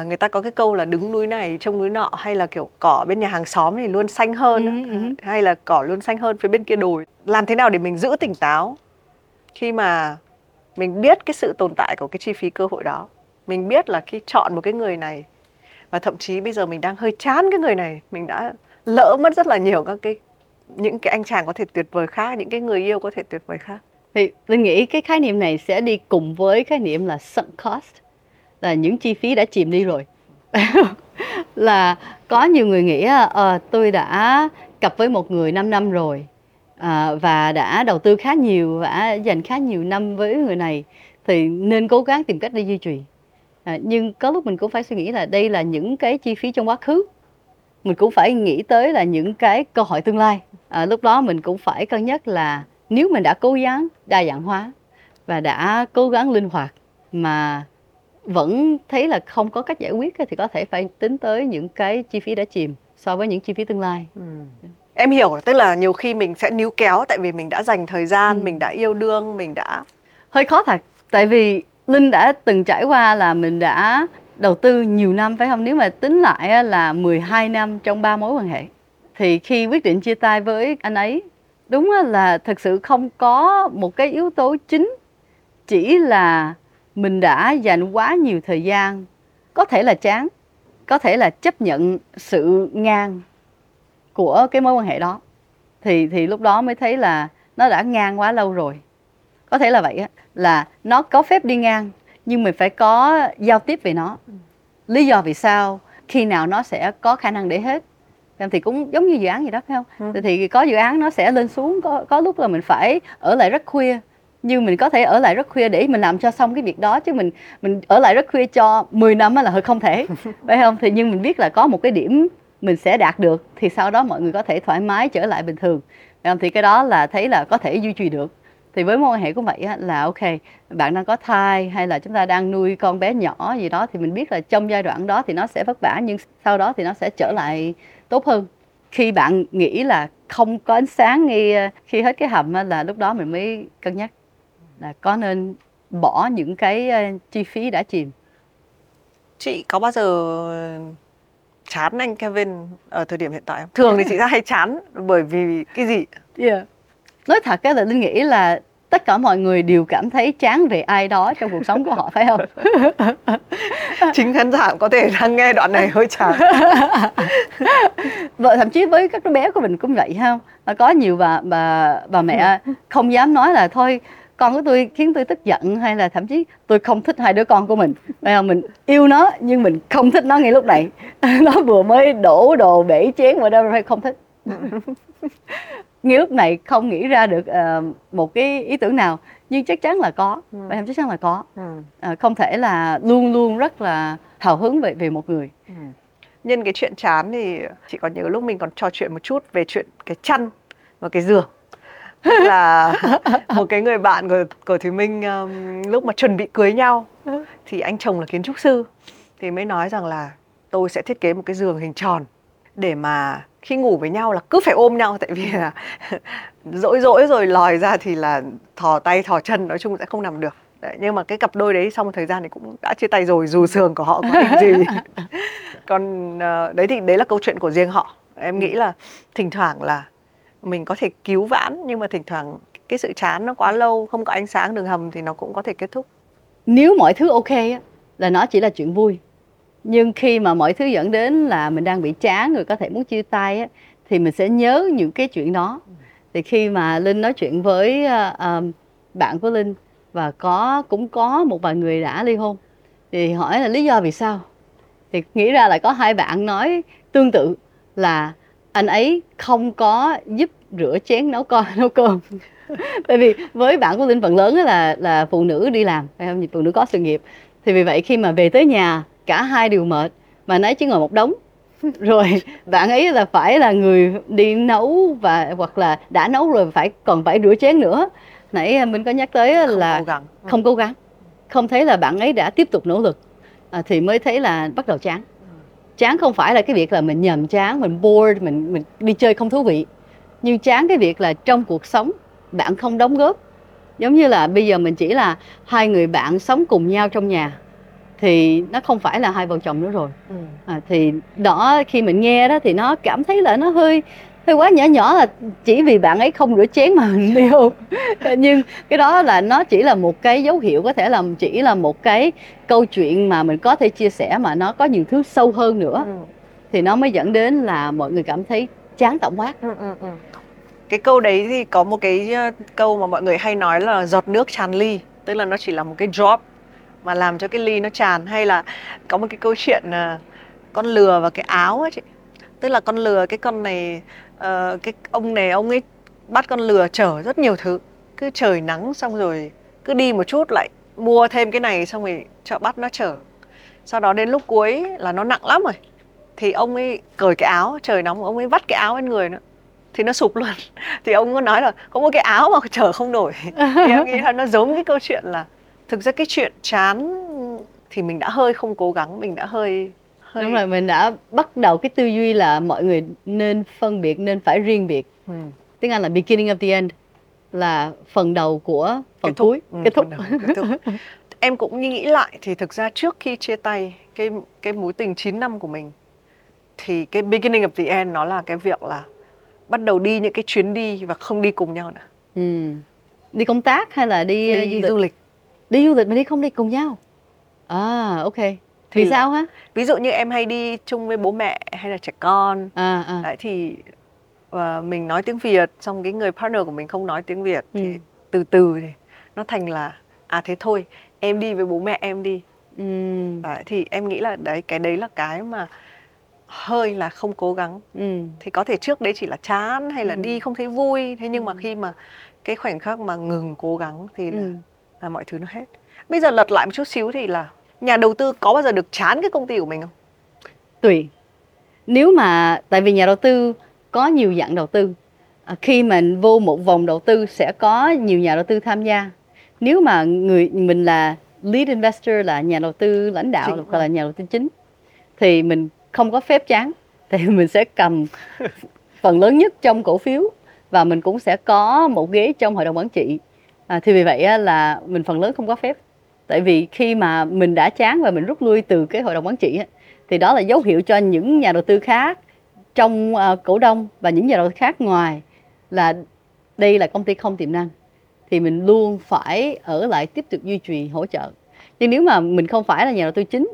Người ta có cái câu là đứng núi này trông núi nọ, hay là kiểu cỏ bên nhà hàng xóm thì luôn xanh hơn, hay là cỏ luôn xanh hơn phía bên kia đồi. Làm thế nào để mình giữ tỉnh táo khi mà mình biết cái sự tồn tại của cái chi phí cơ hội đó? Mình biết là khi chọn một cái người này, và thậm chí bây giờ mình đang hơi chán cái người này, mình đã lỡ mất rất là nhiều các cái những cái anh chàng có thể tuyệt vời khác, những cái người yêu có thể tuyệt vời khác. Thì mình nghĩ cái khái niệm này sẽ đi cùng với khái niệm là sunk cost, là những chi phí đã chìm đi rồi. Là có nhiều người nghĩ tôi đã cặp với một người 5 năm rồi, và đã đầu tư khá nhiều và dành khá nhiều năm với người này, thì nên cố gắng tìm cách để duy trì. Nhưng có lúc mình cũng phải suy nghĩ là đây là những cái chi phí trong quá khứ. Mình cũng phải nghĩ tới là những cái cơ hội tương lai. Lúc đó mình cũng phải cân nhắc là nếu mình đã cố gắng đa dạng hóa và đã cố gắng linh hoạt mà vẫn thấy là không có cách giải quyết thì có thể phải tính tới những cái chi phí đã chìm so với những chi phí tương lai. Em hiểu, tức là nhiều khi mình sẽ níu kéo tại vì mình đã dành thời gian, mình đã yêu đương, mình đã... Hơi khó thật, tại vì Linh đã từng trải qua là mình đã đầu tư nhiều năm, phải không? Nếu mà tính lại là 12 năm trong 3 mối quan hệ. Thì khi quyết định chia tay với anh ấy, đúng là thật sự không có một cái yếu tố chính, chỉ là mình đã dành quá nhiều thời gian, có thể là chán, có thể là chấp nhận sự ngang của cái mối quan hệ đó. Thì lúc đó mới thấy là nó đã ngang quá lâu rồi. Có thể là vậy á, là nó có phép đi ngang nhưng mình phải có giao tiếp về nó. Lý do vì sao, khi nào nó sẽ có khả năng để hết. Thì cũng giống như dự án gì đó, phải không? Thì có dự án nó sẽ lên xuống, có lúc là mình phải ở lại rất khuya. Nhưng mình có thể ở lại rất khuya để mình làm cho xong cái việc đó, chứ mình ở lại rất khuya cho 10 năm là hơi không thể, phải không? Thì nhưng mình biết là có một cái điểm mình sẽ đạt được, thì sau đó mọi người có thể thoải mái trở lại bình thường. Thì cái đó là thấy là có thể duy trì được. Thì với mối quan hệ cũng vậy là ok, bạn đang có thai hay là chúng ta đang nuôi con bé nhỏ gì đó, thì mình biết là trong giai đoạn đó thì nó sẽ vất vả, nhưng sau đó thì nó sẽ trở lại tốt hơn. Khi bạn nghĩ là không có ánh sáng ngay khi hết cái hầm là lúc đó mình mới cân nhắc là có nên bỏ những cái chi phí đã chìm. Chị có bao giờ chán anh Kevin ở thời điểm hiện tại không? Thường thì chị ra hay chán bởi vì cái gì? Nói thật là Linh nghĩ là tất cả mọi người đều cảm thấy chán về ai đó trong cuộc sống của họ, phải không? Chính khán giả có thể đang nghe đoạn này hơi chán. Vợ, thậm chí với các đứa bé của mình cũng vậy, không? Có nhiều bà mẹ không dám nói là thôi con của tôi khiến tôi tức giận, hay là thậm chí tôi không thích hai đứa con của mình. Mình yêu nó nhưng mình không thích nó ngay lúc này. Nó vừa mới đổ đồ bể chén vào đâu, không thích. Ngay lúc này không nghĩ ra được một cái ý tưởng nào, nhưng chắc chắn là có. Em chắc chắn là có. Không thể là luôn luôn rất là hào hứng về một người. Nhân cái chuyện chán thì chị còn nhớ lúc mình còn trò chuyện một chút về chuyện cái chăn và cái giường. Là một cái người bạn của Thùy Minh, lúc mà chuẩn bị cưới nhau thì anh chồng là kiến trúc sư, thì mới nói rằng là tôi sẽ thiết kế một cái giường hình tròn để mà khi ngủ với nhau là cứ phải ôm nhau, tại vì là dỗi rồi lòi ra thì là thò tay thò chân, nói chung sẽ không nằm được. Đấy, nhưng mà cái cặp đôi đấy sau một thời gian thì cũng đã chia tay rồi, dù giường của họ có hình gì. Còn đấy thì đấy là câu chuyện của riêng họ. Em nghĩ là thỉnh thoảng là mình có thể cứu vãn, nhưng mà thỉnh thoảng cái sự chán nó quá lâu, không có ánh sáng đường hầm thì nó cũng có thể kết thúc. Nếu mọi thứ ok là nó chỉ là chuyện vui. Nhưng khi mà mọi thứ dẫn đến là mình đang bị chán rồi, có thể muốn chia tay thì mình sẽ nhớ những cái chuyện đó. Thì khi mà Linh nói chuyện với bạn của Linh, và cũng có một vài người đã ly hôn, thì hỏi là lý do vì sao, thì nghĩ ra là có hai bạn nói tương tự là anh ấy không có giúp rửa chén nấu cơm. Bởi vì với bạn của Linh phần lớn là phụ nữ đi làm, phải không? Phụ nữ có sự nghiệp. Thì vì vậy khi mà về tới nhà cả hai đều mệt, mà anh ấy chỉ ngồi một đống. Rồi bạn ấy là phải là người đi nấu, và hoặc là đã nấu rồi còn phải rửa chén nữa. nãy mình có nhắc tới là không cố gắng, không thấy là bạn ấy đã tiếp tục nỗ lực, thì mới thấy là bắt đầu chán. Chán không phải là cái việc là mình nhàm chán, mình bored, mình đi chơi không thú vị, nhưng chán cái việc là trong cuộc sống bạn không đóng góp. Giống như là bây giờ mình chỉ là hai người bạn sống cùng nhau trong nhà thì nó không phải là hai vợ chồng nữa rồi. Thì đó, khi mình nghe đó thì nó cảm thấy là nó hơi quá nhỏ là chỉ vì bạn ấy không rửa chén mà mình yêu. Nhưng cái đó là nó chỉ là một cái dấu hiệu, có thể là chỉ là một cái câu chuyện mà mình có thể chia sẻ, mà nó có nhiều thứ sâu hơn nữa. Thì nó mới dẫn đến là mọi người cảm thấy chán tổng quát. Cái câu đấy thì có một cái câu mà mọi người hay nói là giọt nước tràn ly, tức là nó chỉ là một cái drop mà làm cho cái ly nó tràn. Hay là có một cái câu chuyện con lừa và cái áo ấy chị, tức là con lừa, cái con này cái ông này, ông ấy bắt con lừa chở rất nhiều thứ, cứ trời nắng xong rồi cứ đi một chút lại mua thêm cái này, xong rồi cho bắt nó chở. Sau đó đến lúc cuối là nó nặng lắm rồi, thì ông ấy cởi cái áo, trời nóng ông ấy vắt cái áo lên người nữa thì nó sụp luôn. Thì ông có nói là có một cái áo mà chở không nổi. Thì em nghĩ là nó giống cái câu chuyện là thực ra cái chuyện chán thì mình đã hơi không cố gắng, mình đã hơi... Đúng rồi, mình đã bắt đầu cái tư duy là mọi người nên phân biệt, nên phải riêng biệt. Tiếng Anh là beginning of the end, là phần đầu của phần cuối, kết thúc. Em cũng nghĩ lại thì thực ra trước khi chia tay cái mối tình 9 năm của mình thì cái beginning of the end nó là cái việc là bắt đầu đi những cái chuyến đi và không đi cùng nhau nữa. Đi công tác hay là đi du lịch? Đi du lịch mà đi không đi cùng nhau. À, ok. Thì sao hả? Ví dụ như em hay đi chung với bố mẹ hay là trẻ con. Đấy, thì mình nói tiếng Việt, xong cái người partner của mình không nói tiếng Việt. Thì từ từ thì nó thành là thế thôi, em đi với bố mẹ em đi. Đấy, thì em nghĩ là đấy là cái mà hơi là không cố gắng. Thì có thể trước đấy chỉ là chán hay là đi không thấy vui. Thế nhưng mà khi mà cái khoảnh khắc mà ngừng cố gắng thì là mọi thứ nó hết. Bây giờ lật lại một chút xíu thì là nhà đầu tư có bao giờ được chán cái công ty của mình không? Tùy. Nếu mà tại vì nhà đầu tư có nhiều dạng đầu tư, khi mình vô một vòng đầu tư sẽ có nhiều nhà đầu tư tham gia. Nếu mà mình là lead investor, là nhà đầu tư lãnh đạo hoặc là nhà đầu tư chính, thì mình không có phép chán, thì mình sẽ cầm phần lớn nhất trong cổ phiếu và mình cũng sẽ có một ghế trong hội đồng quản trị. Thì vì vậy là mình phần lớn không có phép. Tại vì khi mà mình đã chán và mình rút lui từ cái hội đồng quản trị thì đó là dấu hiệu cho những nhà đầu tư khác trong cổ đông và những nhà đầu tư khác ngoài là đây là công ty không tiềm năng. Thì mình luôn phải ở lại tiếp tục duy trì hỗ trợ. Nhưng nếu mà mình không phải là nhà đầu tư chính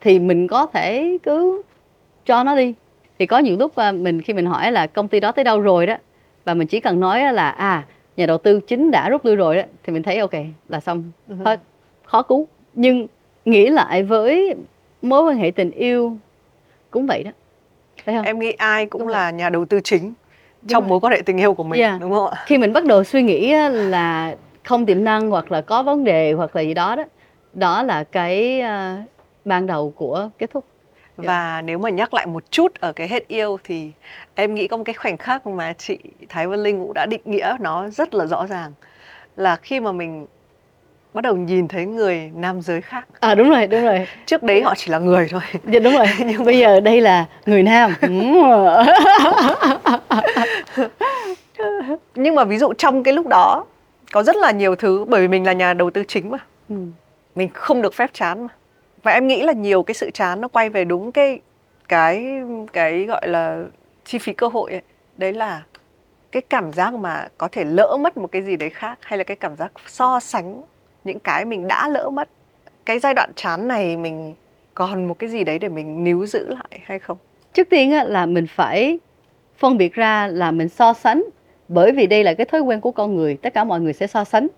thì mình có thể cứ cho nó đi. Thì có những lúc khi mình hỏi là công ty đó tới đâu rồi đó, và mình chỉ cần nói là nhà đầu tư chính đã rút lui rồi đó, thì mình thấy ok là xong hết, khó cứu. Nhưng nghĩ lại với mối quan hệ tình yêu cũng vậy đó, thấy không? Em nghĩ ai cũng là nhà đầu tư chính trong mối quan hệ tình yêu của mình, đúng không ạ? Khi mình bắt đầu suy nghĩ là không tiềm năng hoặc là có vấn đề hoặc là gì đó, đó là cái ban đầu của kết thúc. Và nếu mà nhắc lại một chút ở cái hết yêu thì em nghĩ có một cái khoảnh khắc mà chị Thái Vân Linh cũng đã định nghĩa nó rất là rõ ràng, là khi mà mình bắt đầu nhìn thấy người nam giới khác. Đúng rồi. Trước đấy họ chỉ là người thôi. Dạ đúng rồi, nhưng bây giờ đây là người nam. Nhưng mà ví dụ trong cái lúc đó có rất là nhiều thứ, bởi vì mình là nhà đầu tư chính mà. Mình không được phép chán mà. Và em nghĩ là nhiều cái sự chán nó quay về đúng cái gọi là chi phí cơ hội ấy. Đấy là cái cảm giác mà có thể lỡ mất một cái gì đấy khác, hay là cái cảm giác so sánh những cái mình đã lỡ mất. Cái giai đoạn chán này mình còn một cái gì đấy để mình níu giữ lại hay không? Trước tiên là mình phải phân biệt ra là mình so sánh bởi vì đây là cái thói quen của con người, tất cả mọi người sẽ so sánh,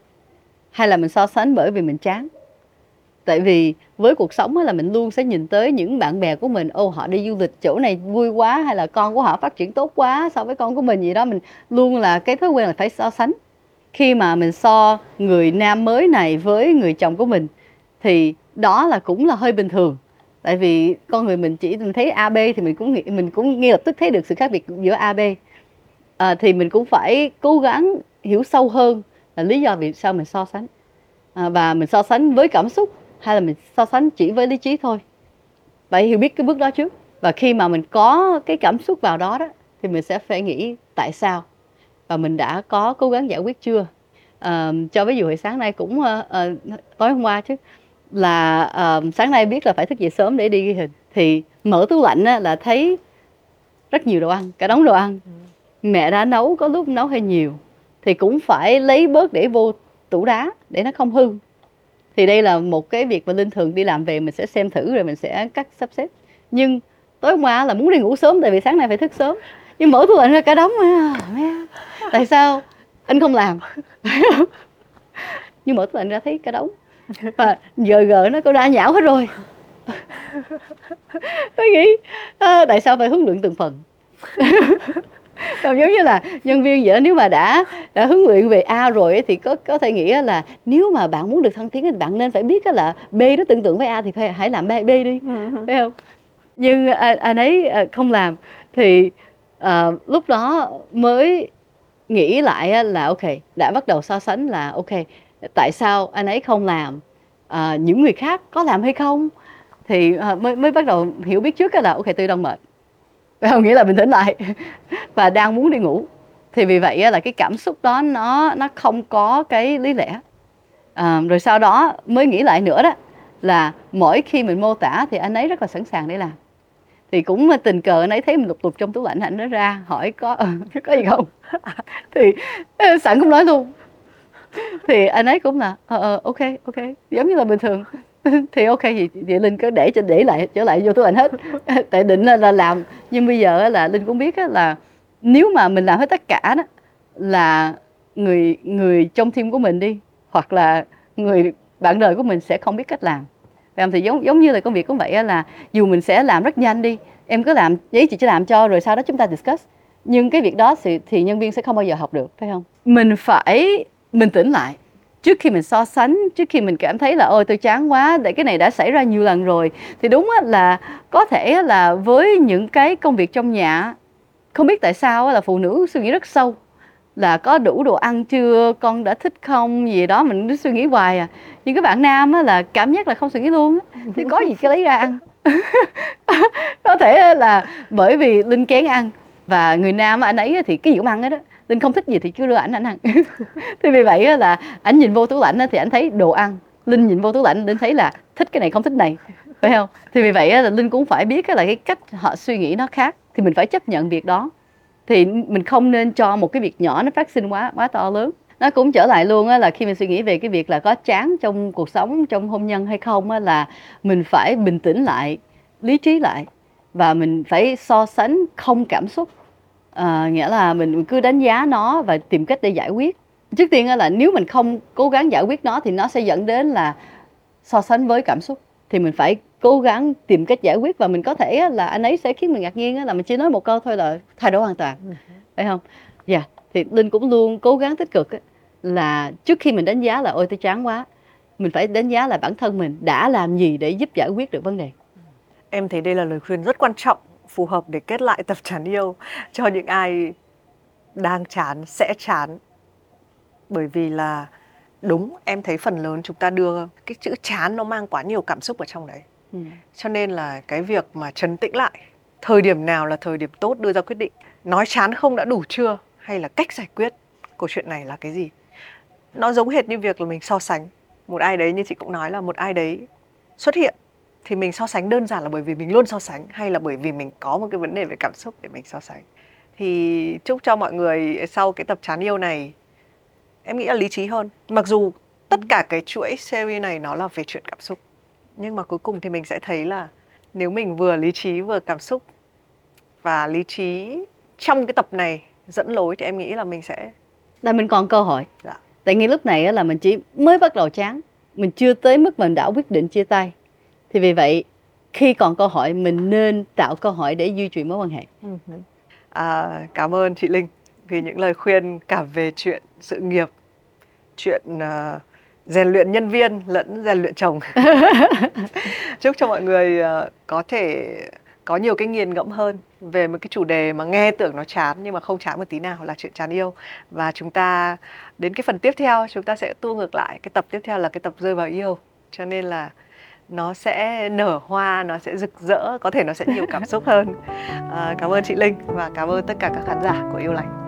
hay là mình so sánh bởi vì mình chán. Tại vì với cuộc sống là mình luôn sẽ nhìn tới những bạn bè của mình, họ đi du lịch chỗ này vui quá, hay là con của họ phát triển tốt quá so với con của mình gì đó. Mình luôn là cái thói quen là phải so sánh. Khi mà mình so người nam mới này với người chồng của mình thì đó là cũng là hơi bình thường. Tại vì con người mình chỉ thấy AB thì mình cũng ngay lập tức thấy được sự khác biệt giữa AB. Thì mình cũng phải cố gắng hiểu sâu hơn là lý do vì sao mình so sánh. Và mình so sánh với cảm xúc hay là mình so sánh chỉ với lý trí thôi. Phải hiểu biết cái bước đó trước. Và khi mà mình có cái cảm xúc vào đó, đó thì mình sẽ phải nghĩ tại sao. Và mình đã có cố gắng giải quyết chưa. Cho ví dụ hồi sáng nay cũng tối hôm qua chứ, là sáng nay biết là phải thức dậy sớm để đi ghi hình. Thì mở tủ lạnh á, là thấy rất nhiều đồ ăn, cả đống đồ ăn. Mẹ đã nấu, có lúc nấu hơi nhiều. Thì cũng phải lấy bớt để vô tủ đá để nó không hư. Thì đây là một cái việc mà Linh thường đi làm về mình sẽ xem thử rồi mình sẽ cắt sắp xếp. Nhưng tối hôm qua là muốn đi ngủ sớm tại vì sáng nay phải thức sớm. Nhưng mở tủ lạnh ra cả đống mẹ. Tại sao anh không làm? Nhưng mở tủ lạnh ra thấy cả đống. Và giờ gờ nó có đa nhão hết rồi. Tôi nghĩ tại sao phải huấn luyện từng phần? Còn giống như là nhân viên vậy đó, nếu mà đã huấn luyện về A rồi thì có thể nghĩ là nếu mà bạn muốn được thăng tiến thì bạn nên phải biết là B nó tương tự với A thì hãy làm B đi, phải không? Nhưng anh ấy không làm thì lúc đó mới nghĩ lại là ok, đã bắt đầu so sánh là ok, tại sao anh ấy không làm, những người khác có làm hay không? Thì mới bắt đầu hiểu biết trước là ok, tôi đang mệt. Nghĩa là bình tĩnh lại và đang muốn đi ngủ. Thì vì vậy là cái cảm xúc đó nó không có cái lý lẽ. Rồi sau đó mới nghĩ lại nữa đó là mỗi khi mình mô tả thì anh ấy rất là sẵn sàng để làm. Thì cũng tình cờ anh ấy thấy mình lục tục trong tủ lạnh, anh ấy ra hỏi có gì không. Thì sẵn cũng nói luôn. Thì anh ấy cũng là ok, giống như là bình thường. Thì ok thì Linh cứ để lại trở lại vô tủ lạnh hết. Tại định là làm, nhưng bây giờ là Linh cũng biết là nếu mà mình làm hết tất cả đó là người trong team của mình đi hoặc là người bạn đời của mình sẽ không biết cách làm. Làm thì giống như là công việc cũng vậy, là dù mình sẽ làm rất nhanh đi, em cứ làm giấy chị sẽ làm cho rồi sau đó chúng ta discuss. Nhưng cái việc đó thì nhân viên sẽ không bao giờ học được, phải không? Mình phải bình tĩnh lại. Trước khi mình so sánh, trước khi mình cảm thấy là ôi tôi chán quá, tại cái này đã xảy ra nhiều lần rồi. Thì đúng là có thể là với những cái công việc trong nhà, không biết tại sao là phụ nữ suy nghĩ rất sâu. Là có đủ đồ ăn chưa, con đã thích không, gì đó mình cứ suy nghĩ hoài à. Nhưng các bạn nam là cảm giác là không suy nghĩ luôn, thì có gì cứ lấy ra ăn. Có thể là bởi vì Linh kén ăn. Và người nam anh ấy thì cái gì cũng ăn hết đó. Linh không thích gì thì cứ đưa ảnh ăn. Thì vì vậy là ảnh nhìn vô tủ lạnh thì ảnh thấy đồ ăn. Linh nhìn vô tủ lạnh, Linh thấy là thích cái này không thích này, phải không? Thì vì vậy là Linh cũng phải biết là cái cách họ suy nghĩ nó khác. Thì mình phải chấp nhận việc đó. Thì mình không nên cho một cái việc nhỏ nó phát sinh quá to lớn. Nó cũng trở lại luôn là khi mình suy nghĩ về cái việc là có chán trong cuộc sống, trong hôn nhân hay không, là mình phải bình tĩnh lại, lý trí lại. Và mình phải so sánh không cảm xúc. Nghĩa là mình cứ đánh giá nó và tìm cách để giải quyết. Trước tiên là nếu mình không cố gắng giải quyết nó thì nó sẽ dẫn đến là so sánh với cảm xúc. Thì mình phải cố gắng tìm cách giải quyết. Và mình có thể là anh ấy sẽ khiến mình ngạc nhiên là mình chỉ nói một câu thôi là thay đổi hoàn toàn, phải không? Dạ, thì Linh cũng luôn cố gắng tích cực là trước khi mình đánh giá là ôi tôi chán quá, mình phải đánh giá là bản thân mình đã làm gì để giúp giải quyết được vấn đề. Em thấy đây là lời khuyên rất quan trọng, phù hợp để kết lại tập Chán Yêu cho những ai đang chán, sẽ chán. Bởi vì là đúng, em thấy phần lớn chúng ta đưa cái chữ chán nó mang quá nhiều cảm xúc ở trong đấy. Cho nên là cái việc mà trấn tĩnh lại, thời điểm nào là thời điểm tốt đưa ra quyết định. Nói chán không đã đủ chưa, hay là cách giải quyết của chuyện này là cái gì. Nó giống hệt như việc là mình so sánh. Một ai đấy, như chị cũng nói là một ai đấy xuất hiện, thì mình so sánh đơn giản là bởi vì mình luôn so sánh hay là bởi vì mình có một cái vấn đề về cảm xúc để mình so sánh. Thì chúc cho mọi người sau cái tập Chán Yêu này, em nghĩ là lý trí hơn. Mặc dù tất cả cái chuỗi series này nó là về chuyện cảm xúc, nhưng mà cuối cùng thì mình sẽ thấy là nếu mình vừa lý trí vừa cảm xúc, và lý trí trong cái tập này dẫn lối, thì em nghĩ là mình sẽ... Là mình còn cơ hội. Dạ. Tại ngay lúc này là mình chỉ mới bắt đầu chán, mình chưa tới mức mình đã quyết định chia tay. Thì vì vậy, khi còn cơ hội, mình nên tạo cơ hội để duy trì mối quan hệ. Cảm ơn chị Linh vì những lời khuyên cả về chuyện sự nghiệp, chuyện rèn luyện nhân viên lẫn rèn luyện chồng. Chúc cho mọi người có thể có nhiều cái nghiền ngẫm hơn về một cái chủ đề mà nghe tưởng nó chán nhưng mà không chán một tí nào, là chuyện chán yêu. Và chúng ta đến cái phần tiếp theo, chúng ta sẽ tua ngược lại. Cái tập tiếp theo là cái tập rơi vào yêu, cho nên là nó sẽ nở hoa, nó sẽ rực rỡ, có thể nó sẽ nhiều cảm xúc hơn. Cảm ơn chị Linh và cảm ơn tất cả các khán giả của Yêu Lành.